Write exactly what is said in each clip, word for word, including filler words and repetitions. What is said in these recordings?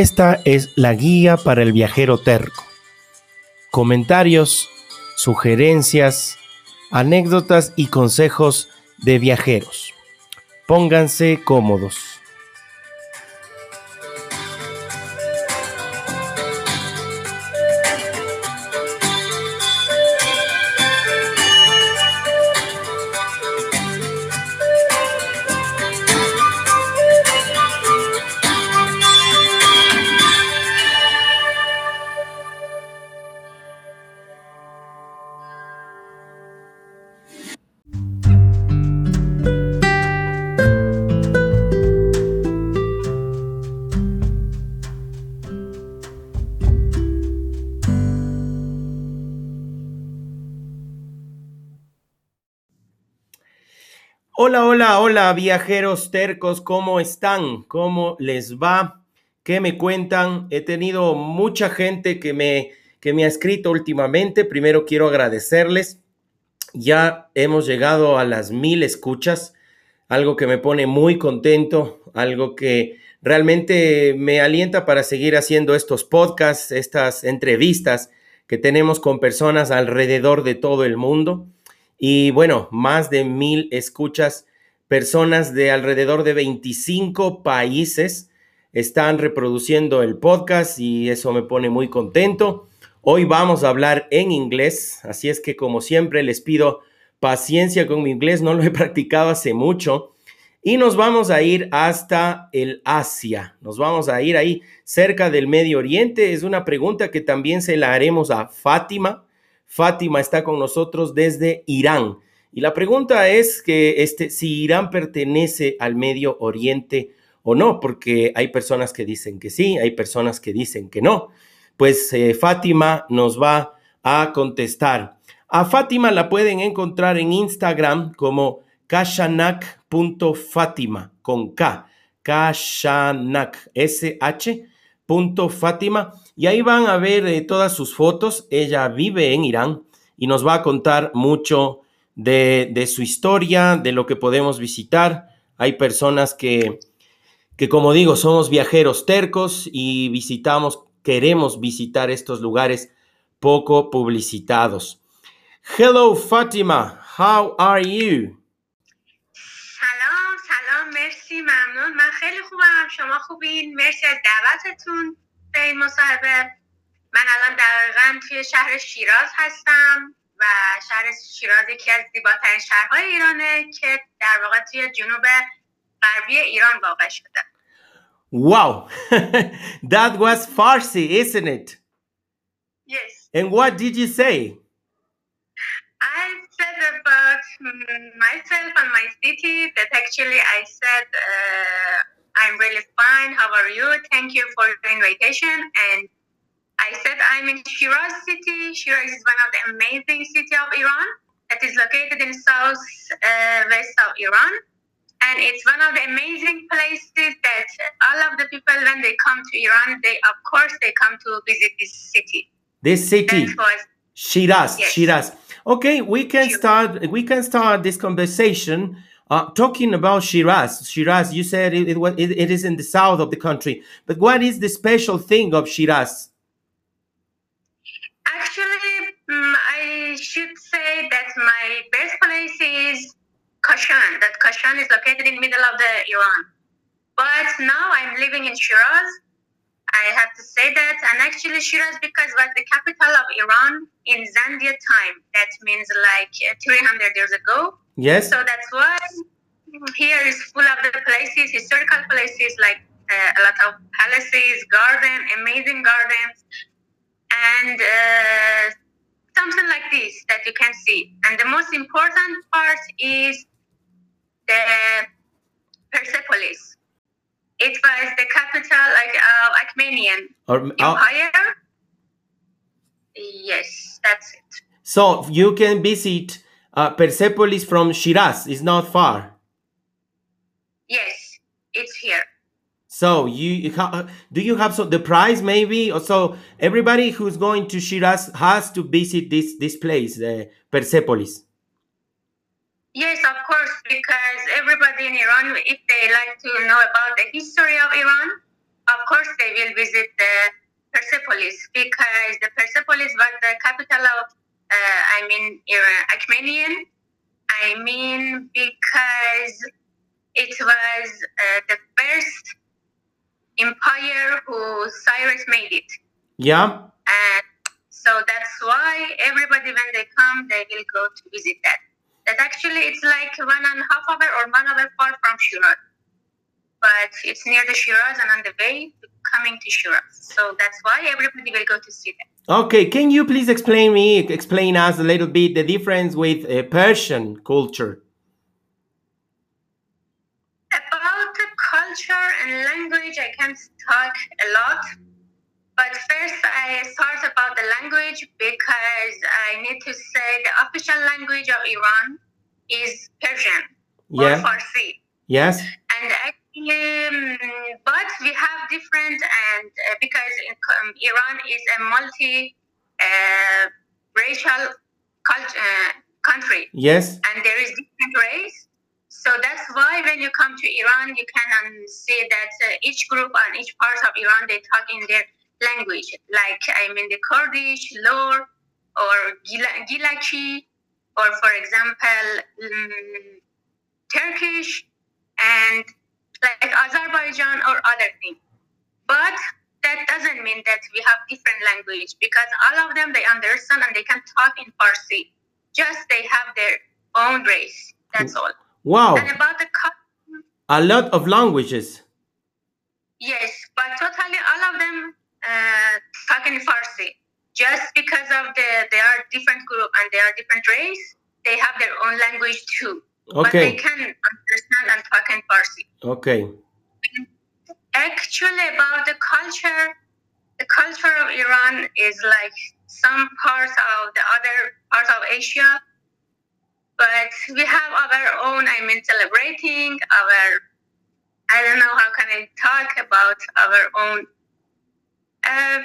Esta es la guía para el viajero terco. Comentarios, sugerencias, anécdotas y consejos de viajeros. Pónganse cómodos. Hola, hola, hola, viajeros tercos, ¿cómo están? ¿Cómo les va? ¿Qué me cuentan? He tenido mucha gente que me, que me ha escrito últimamente. Primero quiero agradecerles. Ya hemos llegado a las mil escuchas, algo que me pone muy contento, algo que realmente me alienta para seguir haciendo estos podcasts, estas entrevistas que tenemos con personas alrededor de todo el mundo. Y bueno, más de mil escuchas, personas de alrededor de veinticinco países están reproduciendo el podcast y eso me pone muy contento. Hoy vamos a hablar en inglés, así es que como siempre les pido paciencia con mi inglés, no lo he practicado hace mucho. Y nos vamos a ir hasta el Asia, nos vamos a ir ahí cerca del Medio Oriente. Es una pregunta que también se la haremos a Fátima. Fátima está con nosotros desde Irán y la pregunta es que este, si Irán pertenece al Medio Oriente o no, porque hay personas que dicen que sí, hay personas que dicen que no. Pues eh, Fátima nos va a contestar. A Fátima la pueden encontrar en Instagram como kashanak.fatima con K, kashanak, S H. Punto Fátima, y ahí van a ver eh, todas sus fotos. Ella vive en Irán y nos va a contar mucho de, de su historia, de lo que podemos visitar. Hay personas que, que, como digo, somos viajeros tercos y visitamos, queremos visitar estos lugares poco publicitados. Hello, Fátima, how are you? مرسی ممنون من خیلی خوبم شما خوبین مرسی از دعوتتون به این مصاحبه من الان دقیقاً توی شهر شیراز هستم و شهر شیراز یکی از زیباترین شهرهای ایرانه که در واقع توی جنوب غربی ایران واقع شده Wow That was Farsi isn't it Yes And what did you say I about myself and my city that actually I said uh, I'm really fine how are you thank you for the invitation and I said I'm in Shiraz city Shiraz is one of the amazing city of Iran that is located in south uh, west of Iran and it's one of the amazing places that all of the people when they come to Iran they of course they come to visit this city this city Shiraz yes. Shiraz Okay, we can start we can start this conversation uh, talking about Shiraz. Shiraz, you said it, it was it, it is in the south of the country. But what is the special thing of Shiraz? Actually, um, I should say that my best place is Kashan. That Kashan is located in the middle of the Iran. But now I'm living in Shiraz. I have to say that, and actually Shiraz, because was the capital of Iran in Zandia time. That means like three hundred years ago. Yes. So that's why here is full of the places, historical places, like uh, a lot of palaces, garden, amazing gardens, and uh, something like this that you can see. And the most important part is the Persepolis. It was the capital like of Achaemenian um, Empire. Uh, yes, that's it. So you can visit uh, Persepolis from Shiraz. It's not far. Yes, it's here. So you do you have so the price maybe? So everybody who's going to Shiraz has to visit this this place, uh, Persepolis. Yes, of course, because everybody in Iran, if they like to know about the history of Iran, of course they will visit the Persepolis, because the Persepolis was the capital of, uh, I mean, Achaemenian. I mean, because it was uh, the first empire who Cyrus made it. Yeah. And so that's why everybody, when they come, they will go to visit that. That actually, it's like one and a half hour or one hour far from Shiraz. But it's near the Shiraz and on the way to coming to Shiraz. So that's why everybody will go to see that. Okay, can you please explain me, explain us a little bit the difference with uh, Persian culture? About the culture and language, I can't talk a lot. But first, I start about the language because I need to say the official language of Iran is Persian, yeah, or Farsi. Yes. And I Um, but we have different, and uh, because in, um, Iran is a multi-racial uh, cult- uh, country. Yes. And there is different race. So that's why when you come to Iran, you can um, see that uh, each group and each part of Iran, they talk in their language. Like, I mean, the Kurdish, Lor, or Gila- Gilaki, or for example, um, Turkish, and like Azerbaijan or other thing. But that doesn't mean that we have different language, because all of them, they understand and they can talk in Farsi. Just they have their own race, that's all. Wow. And about the culture, a lot of languages. Yes, but totally all of them uh, talk in Farsi. Just because of the, they are different group and they are different race, they have their own language too. Okay. But they can understand and talk in Farsi. Okay. Actually, about the culture, the culture of Iran is like some parts of the other parts of Asia, but we have our own, I mean, celebrating our, I don't know how can I talk about our own, uh,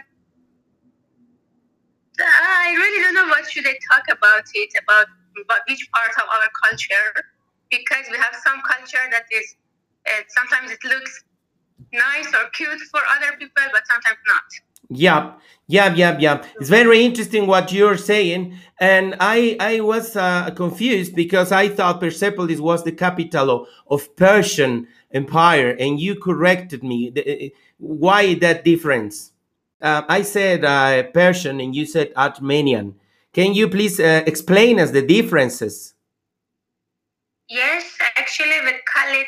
I really don't know what should I talk about it, about, about which part of our culture. Because we have some culture that is, uh, sometimes it looks nice or cute for other people, but sometimes not. Yeah, yeah, yeah, yeah. It's very interesting what you're saying. And I, I was uh, confused because I thought Persepolis was the capital of, of Persian Empire, and you corrected me. The, uh, why that difference? Uh, I said uh, Persian, and you said Armenian. Can you please uh, explain us the differences? Yes, actually we call it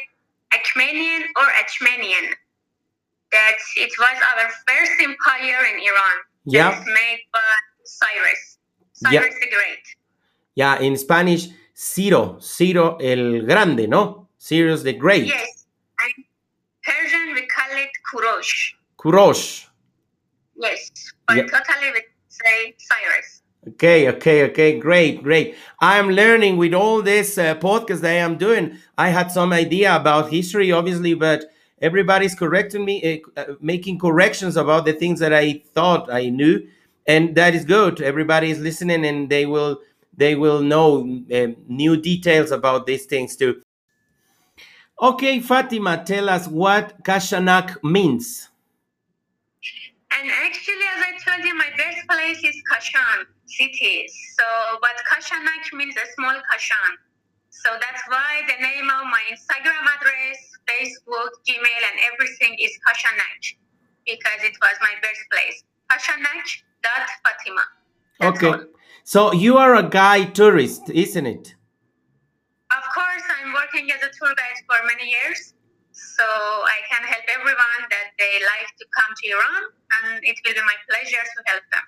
Achaemenian or Achaemenian. That it was our first empire in Iran. Yeah. That was made by Cyrus. Cyrus yeah. the Great. Yeah, in Spanish, Ciro. Ciro el Grande, no? Cyrus the Great. Yes. And Persian we call it Kurosh. Kurosh. Yes, but yeah. totally we say Cyrus. Okay, okay, okay, great, great. I'm learning with all this uh, podcast that I am doing. I had some idea about history, obviously, but everybody's correcting me, uh, uh, making corrections about the things that I thought I knew, and that is good. Everybody is listening, and they will, they will know uh, new details about these things too. Okay, Fatima, tell us what Kashanak means. And actually, as I told you, my best place is Kashan city. So, but Kashanak means a small Kashan. So that's why the name of my Instagram address, Facebook, Gmail, and everything is Kashanak, because it was my birthplace. Kashanak dot Fatima. Okay. All. So you are a guide tourist, isn't it? Of course, I'm working as a tour guide for many years. So I can help everyone that they like to come to Iran, and it will be my pleasure to help them.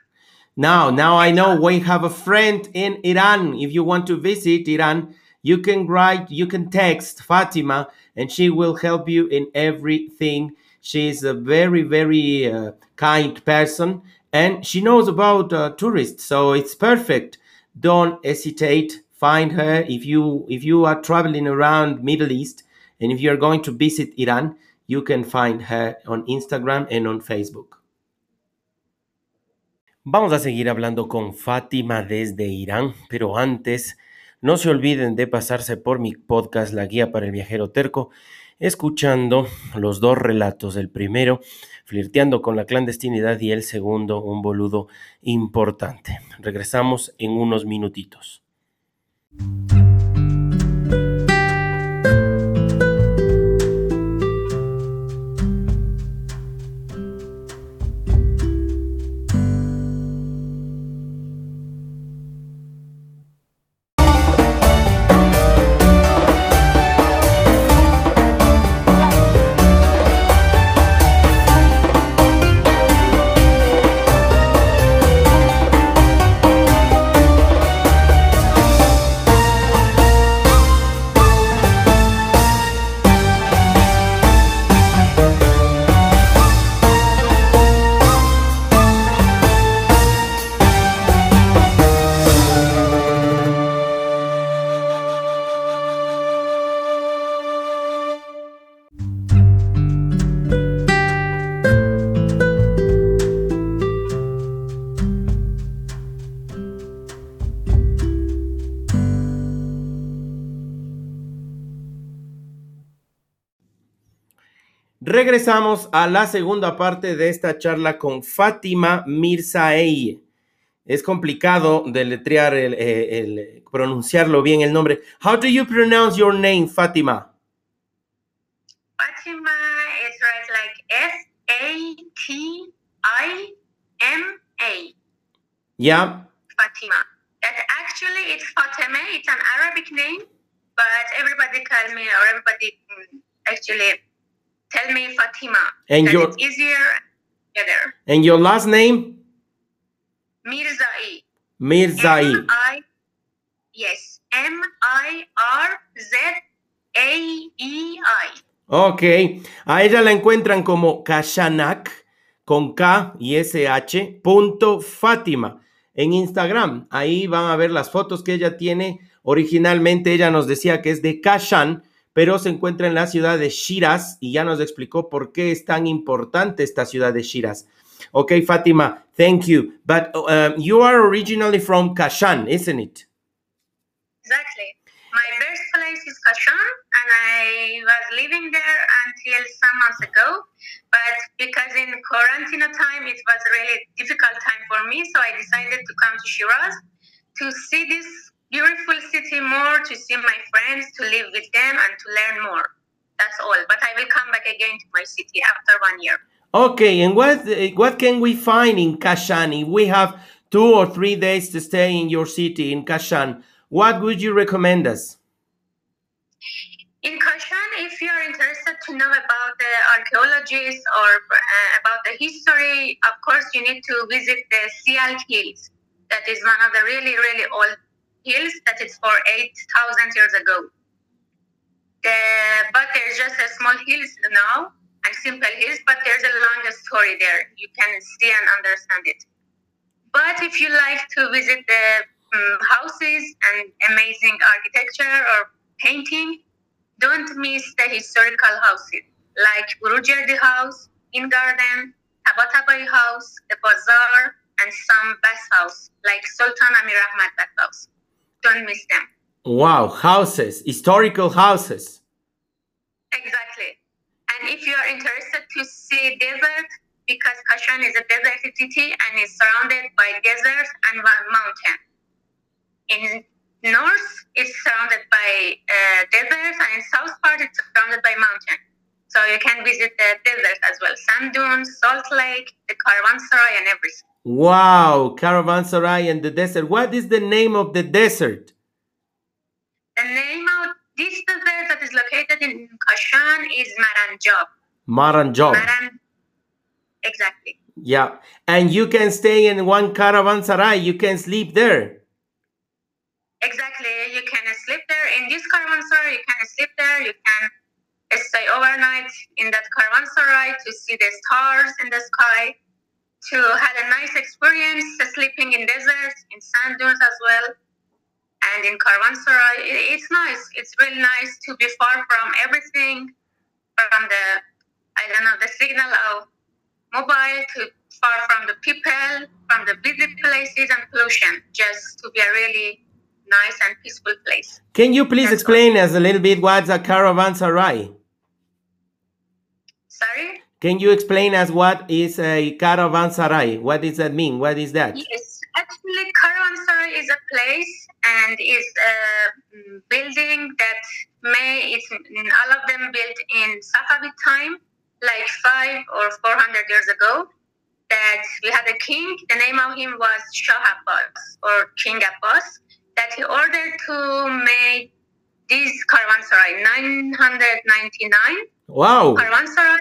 Now, now I know we have a friend in Iran. If you want to visit Iran, you can write, you can text Fatima, and she will help you in everything. She is a very, very uh, kind person, and she knows about uh, tourists, so it's perfect. Don't hesitate. Find her if you if you are traveling around Middle East. And if you're going to visit Iran, you can find her on Instagram and on Facebook. Vamos a seguir hablando con Fátima desde Irán, pero antes No se olviden de pasarse por mi podcast La Guía para el Viajero Terco, escuchando los dos relatos, el primero, Flirteando con la Clandestinidad, y el segundo, Un Boludo Importante. Regresamos en unos minutitos. Regresamos a la segunda parte de esta charla con Fátima Mirzaei. Es complicado deletrear, el, el, el pronunciarlo bien el nombre. How do you pronounce your name, Fátima? Fátima is right like S A T I M A. Yeah. Fátima. That actually it's Fatime. It's an Arabic name, but everybody calls me, or everybody actually tell me Fátima. And your, it's easier together. And your last name? Mirzaei. Mirzaei. M I, yes. M I R Z A E I. Ok. A ella la encuentran como Kashanak, con K y S H, punto Fátima, en Instagram. Ahí van a ver las fotos que ella tiene. Originalmente ella nos decía que es de Kashan, pero se encuentra en la ciudad de Shiraz y ya nos explicó por qué es tan importante esta ciudad de Shiraz. Okay, Fátima, thank you. But uh, you are originally from Kashan, isn't it? Exactly. My birthplace is Kashan, and I was living there until some months ago. But because in quarantine time, it was a really difficult time for me, so I decided to come to Shiraz to see this beautiful city more, to see my friends, to live with them, and to learn more. That's all. But I will come back again to my city after one year. Okay, and what what can we find in Kashan? We have two or three days to stay in your city, in Kashan. What would you recommend us? In Kashan, if you are interested to know about the archaeologists or uh, about the history, of course, you need to visit the Siyâl Hills. That is one of the really, really old hills that it's for eight thousand years ago. The, but there's just a small hills now and simple hills, but there's a long story there. You can see and understand it. But if you like to visit the um, houses and amazing architecture or painting, don't miss the historical houses like Urujerdi house, in garden, Tabatabai house, the bazaar, and some bath house like Sultan Amir Ahmad bath house. Don't miss them. Wow, houses, historical houses. Exactly. And if you are interested to see desert, because Kashan is a desert city and is surrounded by desert and one mountain. In north, it's surrounded by uh, desert, and in south part, it's surrounded by mountain. So you can visit the desert as well. Sand dunes, salt lake, the caravanserai, and everything. Wow, caravanserai and the desert. What is the name of the desert? The name of this desert that is located in Kashan is Maranjab. Maranjab. Maran... Exactly. Yeah. And you can stay in one caravanserai. You can sleep there. Exactly. You can sleep there. In this caravanserai, you can sleep there. You can stay overnight in that caravanserai to see the stars in the sky, to have a nice experience sleeping in deserts, in sand dunes as well, and in caravanserai. It's nice. It's really nice to be far from everything, from the, I don't know, the signal of mobile, to far from the people, from the busy places and pollution, just to be a really nice and peaceful place. Can you please That's explain us a little bit what's a caravanserai? Sorry? Can you explain us what is a caravanserai? What does that mean? What is that? Yes, actually caravanserai is a place and is a building that may, it's all of them built in Safavid time, like five or four hundred years ago. That we had a king, the name of him was Shah Abbas or King Abbas, that he ordered to make this caravanserai, nine hundred ninety-nine. Wow. Caravanserai.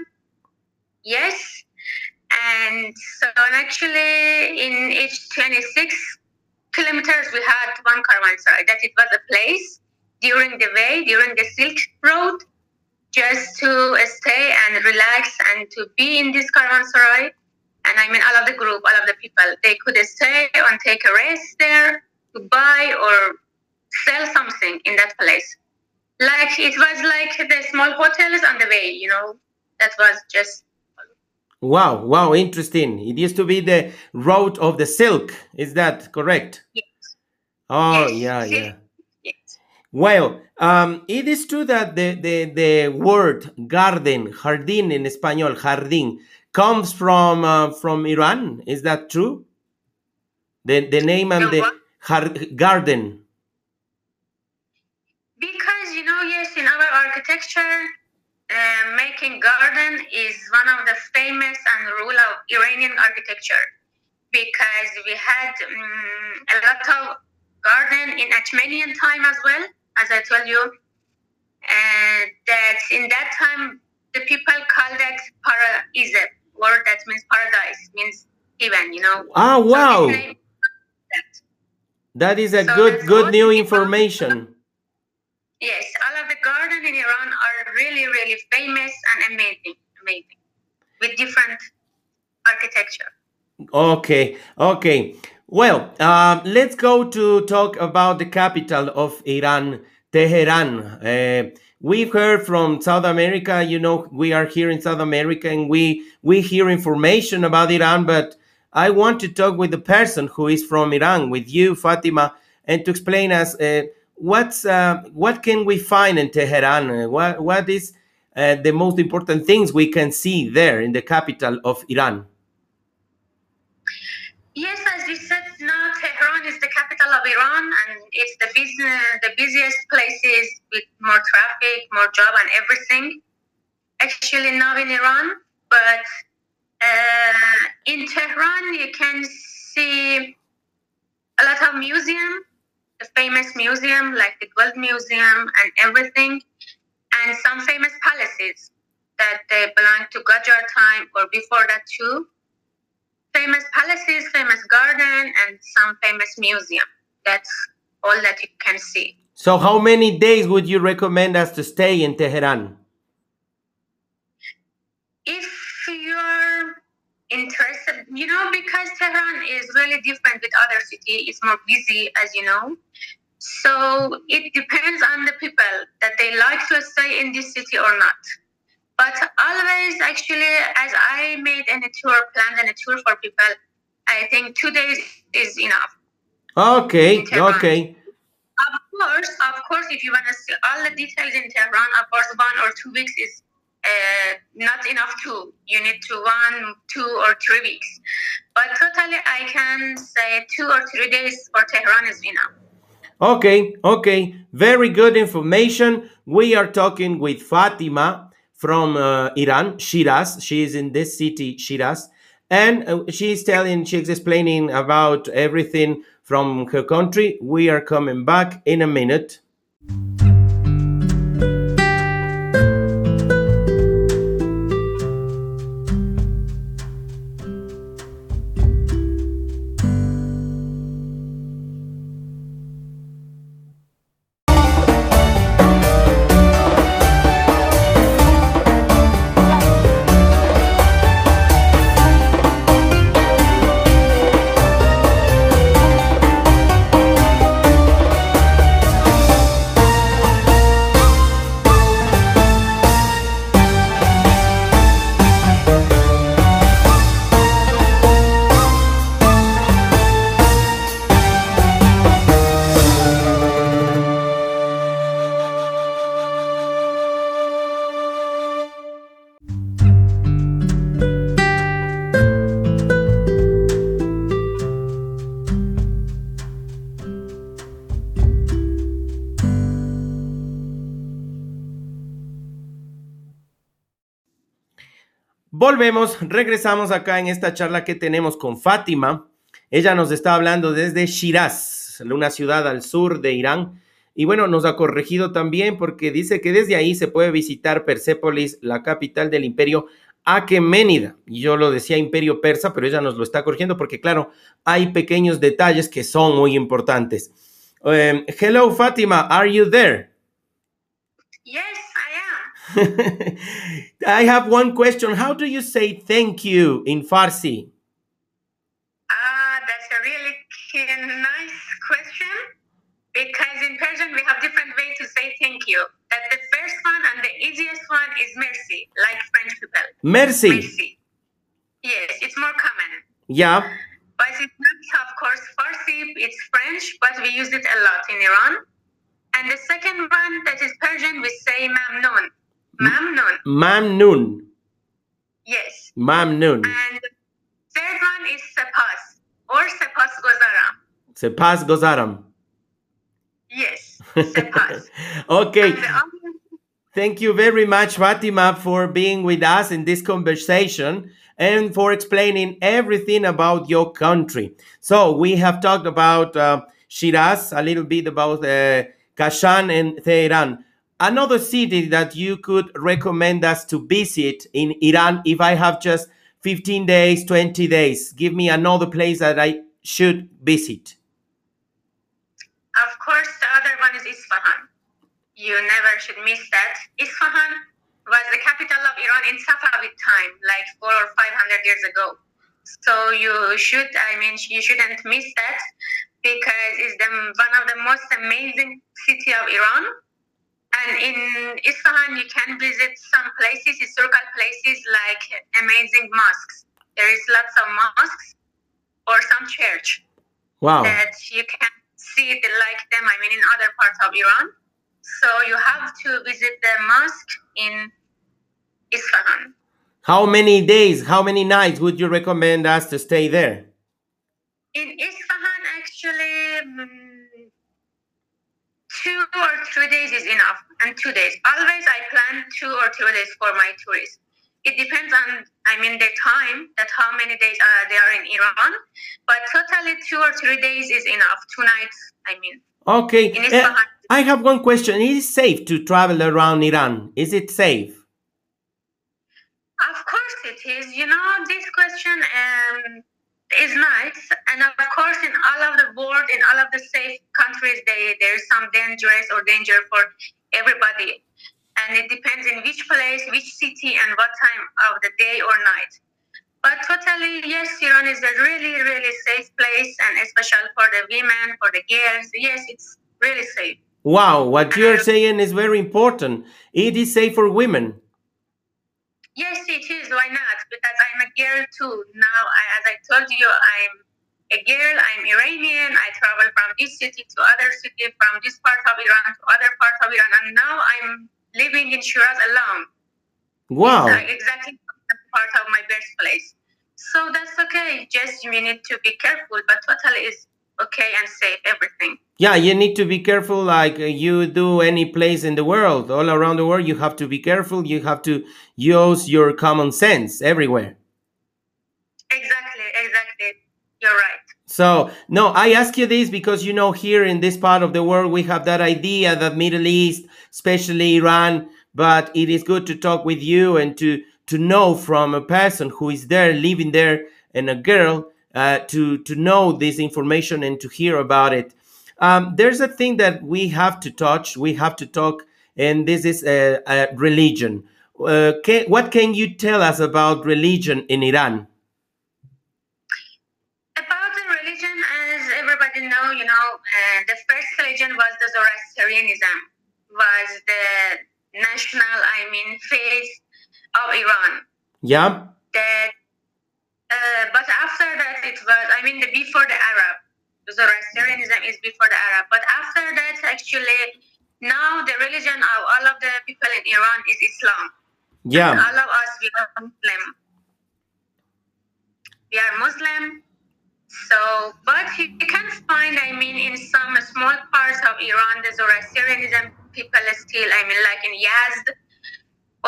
Yes. And so and actually in each twenty-six kilometers we had one caravanserai, that it was a place during the way, during the Silk Road, just to stay and relax and to be in this caravanserai. And I mean, all of the group, all of the people, they could stay and take a rest there to buy or sell something in that place. Like it was like the small hotels on the way, you know, that was just. Wow, wow, interesting. It used to be the road of the silk. Is that correct? Yes. Oh, yes. yeah, yeah. Yes. Well, um, it is true that the, the, the word garden, jardín in Espanol, jardín, comes from uh, from Iran. Is that true? The the name and the garden. Because you know, yes, in our architecture, uh, making garden is one of the famous and rule of Iranian architecture. Because we had um, a lot of garden in Achaemenian time as well, as I told you, and uh, that in that time the people call that paraizeb. Word that means paradise, means heaven, you know. Ah, wow. So name, that. that is a so good, good new information. Yes, all of the gardens in Iran are really, really famous and amazing, amazing, with different architecture. Okay, okay. Well, uh, let's go to talk about the capital of Iran, Tehran. Uh, We've heard from South America, you know, we are here in South America and we, we hear information about Iran, but I want to talk with the person who is from Iran, with you, Fatima, and to explain us uh, what's, uh, what can we find in Tehran? What, what is uh, the most important things we can see there in the capital of Iran? Yes, as you said, now Tehran is the capital of Iran, and it's the business, the busiest places with more traffic, more job, and everything. Actually, now in Iran, but uh, in Tehran you can see a lot of museums, the famous museum like the Gold Museum and everything, and some famous palaces that they belong to Qajar time or before that too. Famous palaces, famous garden, and some famous museum. That's all that you can see. So how many days would you recommend us to stay in Tehran? If you're interested, you know, because Tehran is really different with other cities. It's more busy, as you know. So it depends on the people that they like to stay in this city or not. But always, actually, as I made a tour, planned a tour for people, I think two days is enough. Okay, okay. Of course, of course, if you want to see all the details in Tehran, of course, one or two weeks is uh, not enough too. You need to one, two, or three weeks. But totally, I can say two or three days for Tehran is enough. Okay, okay. Very good information. We are talking with Fatima from uh, Iran, Shiraz. She is in this city, Shiraz, and uh, she's telling, she's explaining about everything from her country. We are coming back in a minute. Volvemos, regresamos acá en esta charla que tenemos con Fátima. Ella nos está hablando desde Shiraz, una ciudad al sur de Irán. Y bueno, nos ha corregido también porque dice que desde ahí se puede visitar Persepolis, la capital del imperio Achaemenida. Y yo lo decía imperio persa, pero ella nos lo está corrigiendo porque, claro, hay pequeños detalles que son muy importantes. Um, hello, Fátima, are you there? Yes. I have one question. How do you say thank you in Farsi? Ah, that's a really nice question because in Persian we have different ways to say thank you. That the first one and the easiest one is mercy, like French people. Mercy. Mercy. Yes, it's more common. Yeah. But it's not, of course, Farsi. It's French, but we use it a lot in Iran. And the second one that is Persian, we say mamnun. Mamnun. Mamnun. Yes. Mamnun. And third one is sepas or sepas gozaram. Sepas gozaram. Yes. Sepas. Okay. Other... Thank you very much, Fátima, for being with us in this conversation and for explaining everything about your country. So we have talked about uh, Shiraz, a little bit about uh, Kashan and Tehran. Another city that you could recommend us to visit in Iran if I have just fifteen days, twenty days. Give me another place that I should visit. Of course, the other one is Isfahan. You never should miss that. Isfahan was the capital of Iran in Safavid time, like four or five hundred years ago. So you should, I mean, you shouldn't miss that because it's the, one of the most amazing city of Iran. And in Isfahan, you can visit some places, historical places, like amazing mosques. There is lots of mosques or some church. Wow. That you can see it like them, I mean, in other parts of Iran. So you have to visit the mosque in Isfahan. How many days, how many nights would you recommend us to stay there? In Isfahan, actually... Two or three days is enough, and two days. Always I plan two or three days for my tourists. It depends on, I mean, their time, that how many days uh, they are in Iran. But totally two or three days is enough. Two nights, I mean. Okay. Uh, I have one question. Is it safe to travel around Iran? Is it safe? Of course it is. You know, this question um, is nice, and of course in all of the world, in all of the safe countries, they, there is some dangerous or danger for everybody, and it depends in which place, which city, and what time of the day or night. But totally, yes, Iran is a really, really safe place, and especially for the women, for the girls. Yes, it's really safe. Wow, what you're saying is very important. It is safe for women. Yes, it is. Why not? Because I'm a girl too. Now, I, as I told you, I'm a girl. I'm Iranian. I travel from this city to other city, from this part of Iran to other part of Iran. And now I'm living in Shiraz alone. Wow. It's, uh, exactly part of my birthplace. So that's okay. Just you need to be careful, but totally is okay and safe, everything. Yeah, you need to be careful like you do any place in the world. All around the world, you have to be careful. You have to use your common sense everywhere. Exactly, exactly. You're right. So, no, I ask you this because, you know, here in this part of the world, we have that idea that Middle East, especially Iran, but it is good to talk with you and to, to know from a person who is there, living there, and a girl, uh, to, to know this information and to hear about it. Um, there's a thing that we have to touch, we have to talk, and this is uh, uh, religion. Uh, can, what can you tell us about religion in Iran? About the religion, as everybody knows, you know, uh, the first religion was the Zoroastrianism, was the national, I mean, faith of Iran. Yeah. That, uh, but after that, it was, I mean, the, before the Arab. Zoroastrianism is before the Arab, but after that, actually, now the religion of all of the people in Iran is Islam. Yeah. And all of us, we are Muslim. We are Muslim. So, but you can find, I mean, in some small parts of Iran, the Zoroastrianism people still, I mean, like in Yazd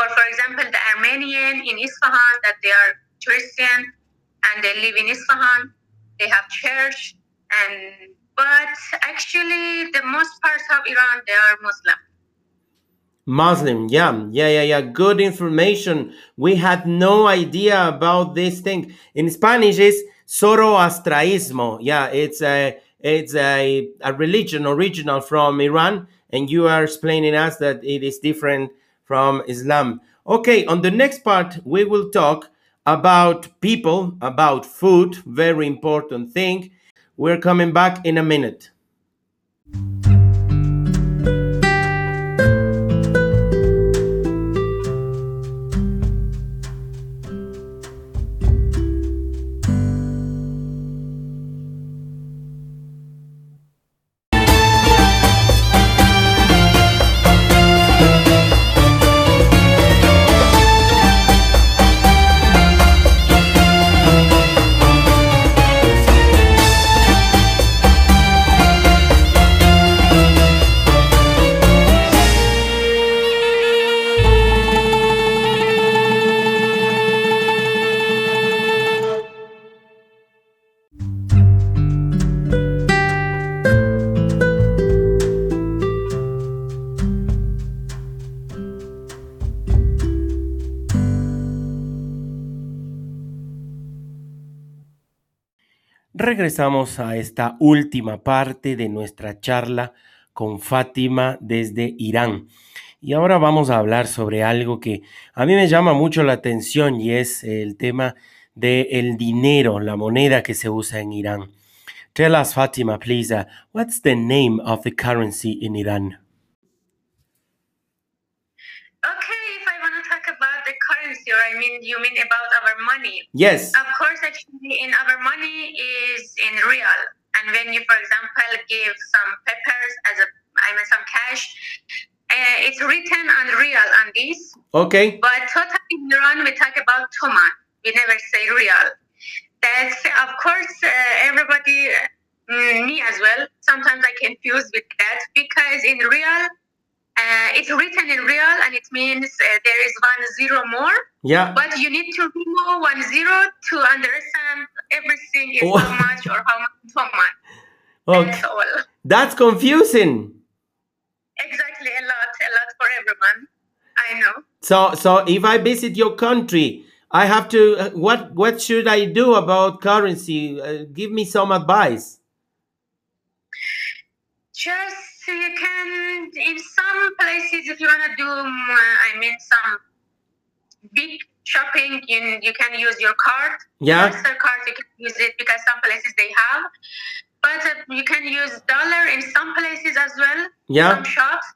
Or for example, the Armenian in Isfahan, that they are Christian and they live in Isfahan, they have church. And but actually the most parts of Iran, they are Muslim. Muslim, yeah, yeah, yeah, yeah. Good information. We had no idea about this thing. In Spanish, it's Zoroastrianismo. Yeah, it's a it's a, a religion original from Iran, and you are explaining us that it is different from Islam. Okay, on the next part, we will talk about people, about food, very important thing. We're coming back in a minute. Regresamos a esta última parte de nuestra charla con Fátima desde Irán. Y ahora vamos a hablar sobre algo que a mí me llama mucho la atención, y es el tema del dinero, la moneda que se usa en Irán. Tell us, Fátima, please, uh, what's the name of the currency in Iran? Okay, if I want to talk about the currency, or I mean, you mean about our money? Yes. Of course, actually, in our money is in real. And when you, for example, give some peppers as a, I mean, some cash, uh, it's written on real on this. Okay. But totally in Iran, we talk about toman. We never say real. That's, of course, uh, everybody, uh, me as well, sometimes I confuse with that, because in real, Uh, it's written in real, and it means uh, there is one zero more. Yeah. But you need to remove one zero to understand everything is oh. how much or how much so much. Okay. That's all. That's confusing. Exactly, a lot, a lot for everyone. I know. So, so if I visit your country, I have to. Uh, what what should I do about currency? Uh, give me some advice. Just. You can, in some places, if you want to do, I mean, some big shopping, you, you can use your card. Yeah. Master card, you can use it, because some places they have. But uh, you can use dollar in some places as well. Yeah. Some shops.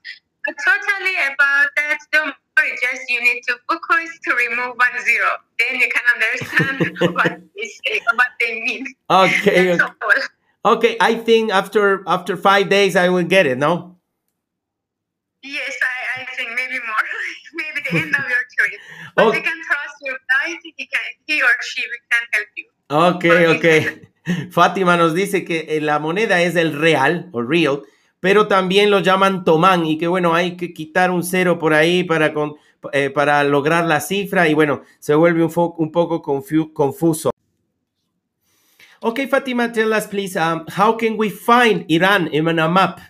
But totally about that, don't worry. Just you need to focus to remove one zero. Then you can understand what, is, what they mean. Okay. That's all. Okay, I think after after five days I will get it, no? Yes, I, I think maybe more. Maybe the end of your trip. But okay. You can trust your guide, he, can, he or she can help you. Okay, but okay. Fátima nos dice que la moneda es el real, o real, pero también lo llaman tomán, y que bueno, hay que quitar un cero por ahí para, con, eh, para lograr la cifra, y bueno, se vuelve un, fo- un poco confu- confuso. Okay, Fátima, tell us, please, um, how can we find Iran in a map?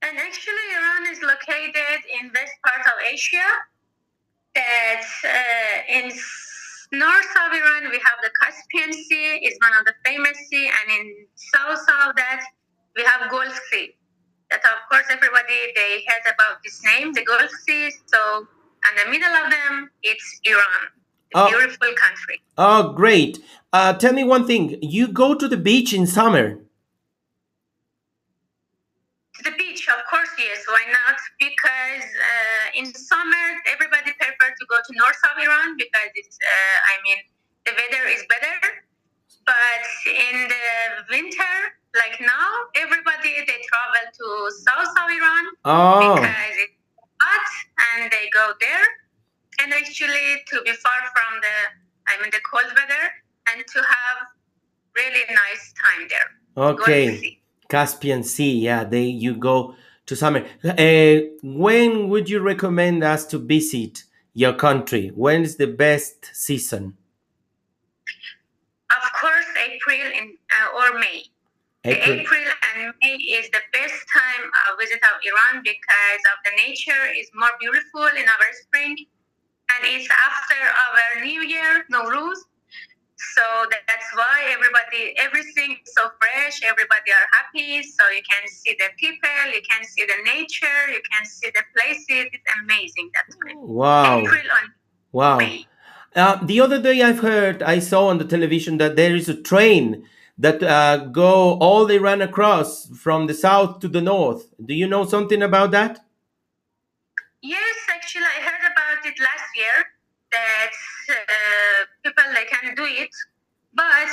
And actually, Iran is located in west part of Asia. That uh, in north of Iran, we have the Caspian Sea, is one of the famous sea, and in south of that, we have Gulf Sea. That, of course, everybody, they heard about this name, the Gulf Sea. So, in the middle of them, it's Iran. Oh, beautiful country. Oh, great. Uh, tell me one thing. You go to the beach in summer? To the beach, of course, yes. Why not? Because uh, in summer, everybody prefers to go to north of Iran because it's, uh, I mean, the weather is better. But in the winter, like now, everybody, they travel to south of Iran oh. because it's hot and they go there. And actually to be far from the, I mean, the cold weather, and to have really nice time there. Okay, Caspian Sea, yeah, they you go to summer. Uh, when would you recommend us to visit your country? When is the best season? Of course, April and, uh, or May. April. April and May is the best time of visit of Iran because of the nature is more beautiful in our spring, and it's after our New Year, Nowruz. So that's why everybody, everything is so fresh. Everybody are happy. So you can see the people, you can see the nature, you can see the places. It's amazing. That's great. Wow. April on wow. May. Uh, the other day I've heard, I saw on the television that there is a train that uh, go all the Iran across from the south to the north. Do you know something about that? Yes, actually I heard about it last year. That uh, people they can do it, but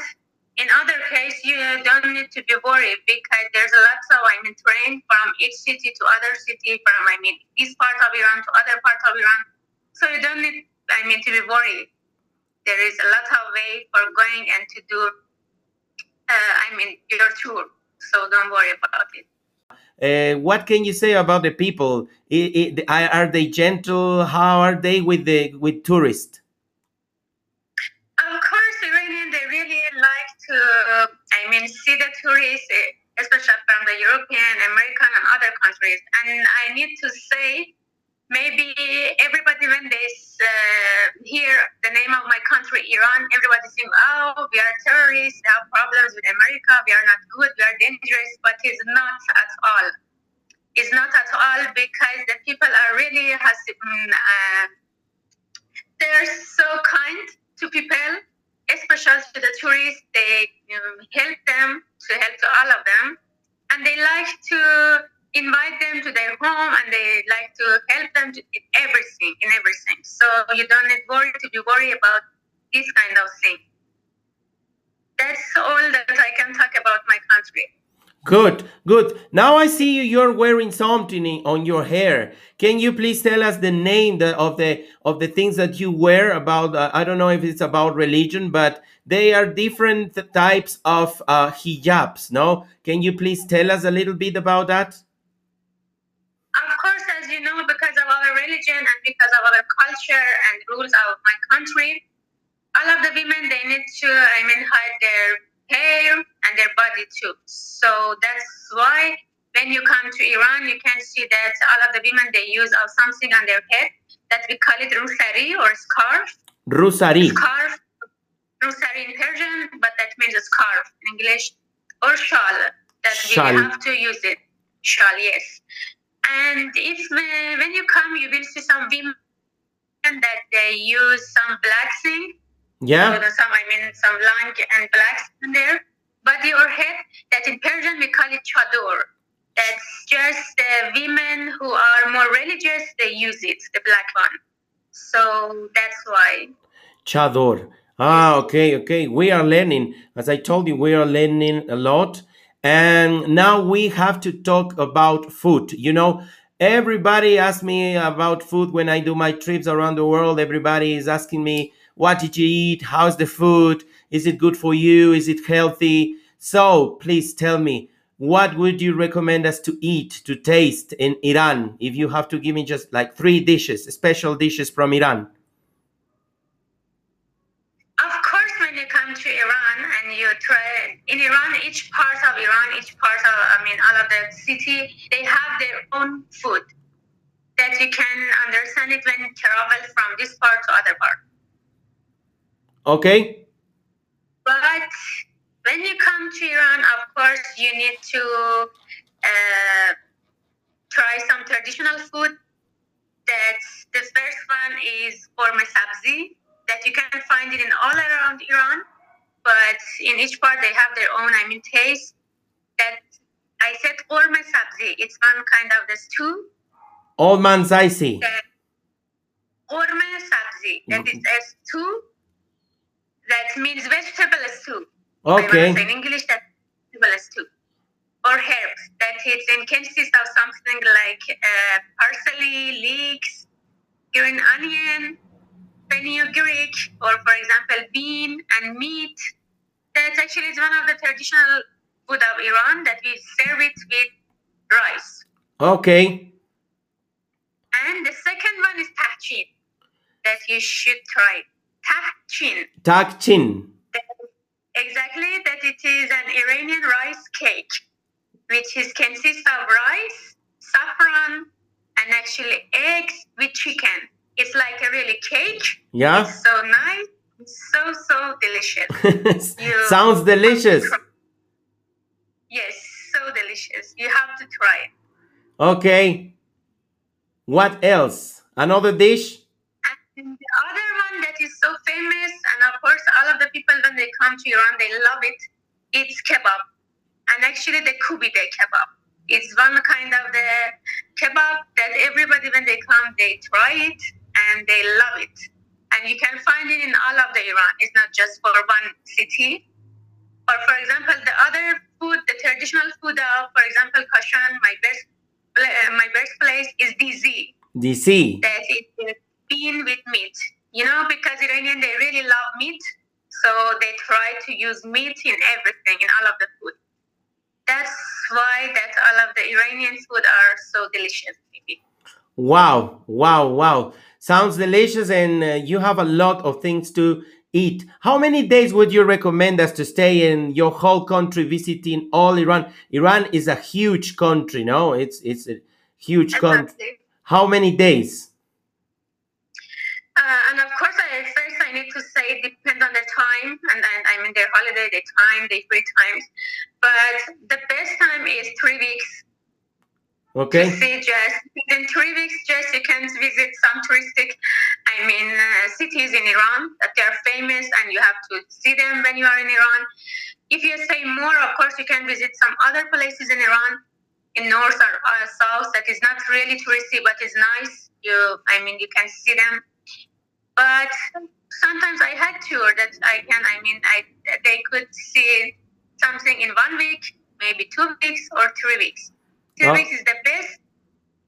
in other case you don't need to be worried because there's a lot of I mean train from each city to other city, from I mean this part of Iran to other part of Iran. So you don't need I mean to be worried. There is a lot of way for going and to do uh, I mean your tour. So don't worry about it. Uh, what can you say about the people? It, it, are they gentle? How are they with the with tourists? Of course, Iranians they really like to, uh, I mean, see the tourists, especially from the European, American, and other countries. And I need to say, maybe everybody when they uh, hear the name of my country, Iran, everybody thinks, oh, we are terrorists, we have problems with America, we are not good, we are dangerous, but it's not at all. It's not at all because the people are really, has, uh, they are so kind to people, especially to the tourists. They um, help them, to help to all of them, and they like to invite them to their home and they like to help them to everything in everything. So you don't need worry to be worried about this kind of thing. That's all that I can talk about my country. Good, good. Now I see you, you're wearing something on your hair. Can you please tell us the name of the of the things that you wear about, uh, I don't know if it's about religion, but they are different types of uh, hijabs, no? Can you please tell us a little bit about that? Of course, as you know, because of our religion and because of our culture and rules of my country, all of the women, they need to, I mean, hide their hair and their body too. So that's why when you come to Iran, you can see that all of the women, they use something on their head that we call it Rusari or scarf. Rusari. Scarf. Rusari in Persian, but that means a scarf in English. Or shawl. That shawl. We have to use it. Shawl, yes. And if uh, when you come, you will see some women that they use some black thing. Yeah. So some, I mean, some long and black in there. But your head, that in Persian we call it Chador. That's just the women who are more religious, they use it, the black one. So that's why. Chador. Ah, okay, okay. We are learning. As I told you, we are learning a lot. And now we have to talk about food. You know, everybody asks me about food when I do my trips around the world. Everybody is asking me, what did you eat? How's the food? Is it good for you? Is it healthy? So please tell me, what would you recommend us to eat, to taste in Iran? If you have to give me just like three dishes, special dishes from Iran. To Iran and you try in Iran, each part of Iran, each part of I mean all of the city, they have their own food that you can understand it when you travel from this part to other part. Okay. But when you come to Iran, of course, you need to uh, try some traditional food. That the first one is ghormeh sabzi, that you can find it in all around Iran. But in each part, they have their own, I mean, taste. That I said, ghormeh sabzi. It's one kind of the stew. Ghormeh sabzi. Ghormeh sabzi. That is a stew. That means vegetable stew. Okay. In English, that's vegetable stew. Or herbs. That it consists of something like uh, parsley, leeks, green onion, Greek, or for example, bean and meat. That actually is one of the traditional food of Iran that we serve it with rice. Okay. And the second one is tahchin, that you should try. Tahchin. Tahchin. Exactly, that it is an Iranian rice cake, which is consists of rice, saffron, and actually eggs with chicken. It's like a really cake. Yeah. It's so nice. It's so, so delicious. Sounds delicious. Yes, so delicious. You have to try it. Okay. What else? Another dish? And the other one that is so famous, and of course all of the people when they come to Iran, they love it. It's kebab. And actually the kubide kebab. It's one kind of the kebab that everybody when they come, they try it and they love it. And you can find it in all of the Iran. It's not just for one city. Or for example, the other food, the traditional food of, for example, Kashan, my best, uh, my birthplace is Dizi. Dizi. That is bean with meat. You know, because Iranian, they really love meat. So they try to use meat in everything, in all of the food. That's why that all of the Iranian food are so delicious. Maybe. Wow, wow, wow. Sounds delicious, and uh, you have a lot of things to eat. How many days would you recommend us to stay in your whole country, visiting all Iran? Iran is a huge country, no? It's it's a huge country. How many days? Uh, and of course, I, first I need to say it depends on the time, and, and I mean their holiday, their time, their free times. But the best time is three weeks. Okay. You see, just in three weeks, just you can visit some touristic, I mean, uh, cities in Iran that they are famous, and you have to see them when you are in Iran. If you stay more, of course, you can visit some other places in Iran, in north or uh, south, that is not really touristy, but is nice. You, I mean, you can see them. But sometimes I had tour that I can, I mean, I they could see something in one week, maybe two weeks or three weeks. Two weeks is the best,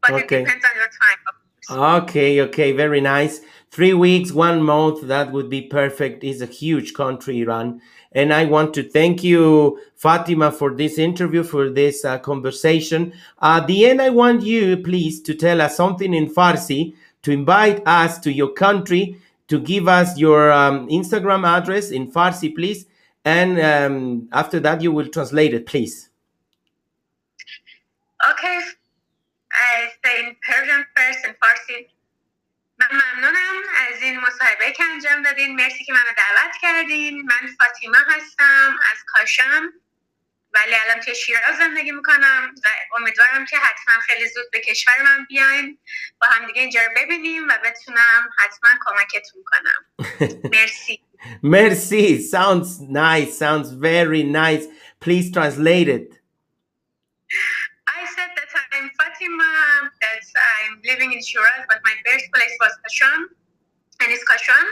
but okay. It depends on your time. Okay, okay, very nice. Three weeks, one month, that would be perfect. It's a huge country, Iran. And I want to thank you, Fatima, for this interview, for this uh, conversation. At the end, I want you, please, to tell us something in Farsi, to invite us to your country, to give us your um, Instagram address in Farsi, please. And um, after that, you will translate it, please. Okay, I say in Persian first and Farsi. من ممنونم از این مصاحبه که انجام دادین. مرسی که منو دعوت کردین. من فاطیما هستم از کاشان. ولی الان توی شیراز زندگی میکنم و امیدوارم که حتما خیلی زود به کشور من بیاین. با هم دیگه اینجا رو ببینیم و بتونم حتما کمکتون کنم. مرسی. مرسی. Sounds nice. Sounds very nice. Please translate it. That I'm living in Shiraz, but my birthplace was Kashan, and it's Kashan.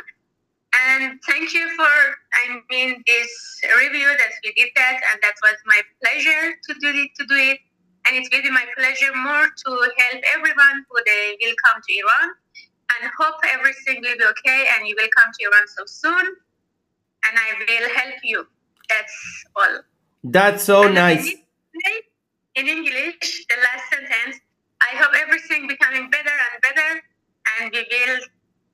And thank you for, I mean, this review that we did that, and that was my pleasure to do it. To do it, and it will be my pleasure more to help everyone who they will come to Iran, and hope everything will be okay, and you will come to Iran so soon, and I will help you. That's all. That's so and nice. In English, the last sentence, I hope everything becoming better and better, and we will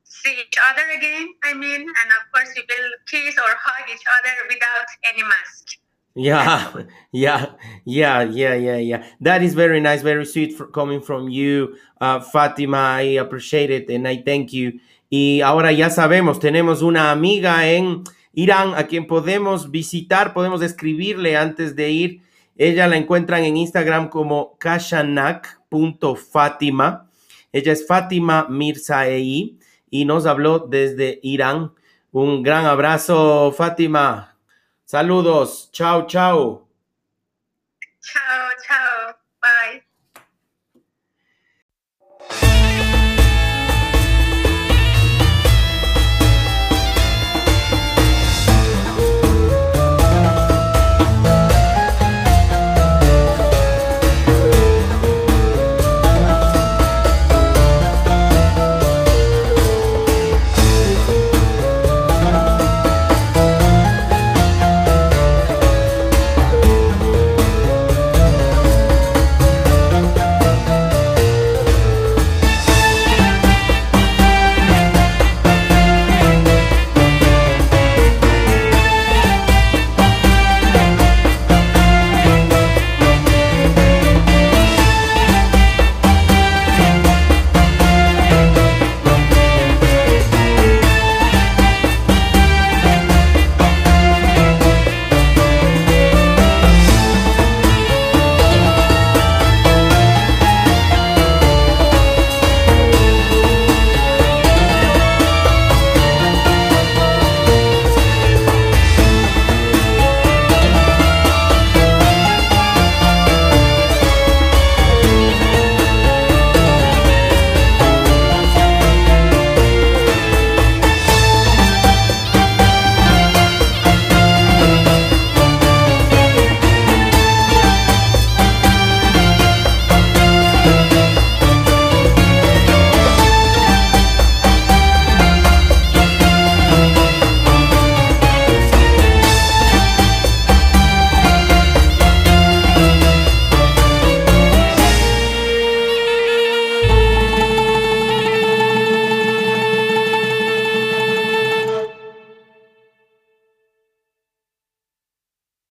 see each other again, I mean, and of course we will kiss or hug each other without any mask. Yeah, yeah, yeah, yeah, yeah, yeah. That is very nice, very sweet for coming from you, uh, Fatima. I appreciate it and I thank you. Y ahora ya sabemos, tenemos una amiga en Irán a quien podemos visitar, podemos escribirle antes de ir. Ella la encuentran en Instagram como kashanak punto fatima. Ella es Fátima Mirzaei y nos habló desde Irán. Un gran abrazo, Fátima. Saludos. Chao, chao. Chao.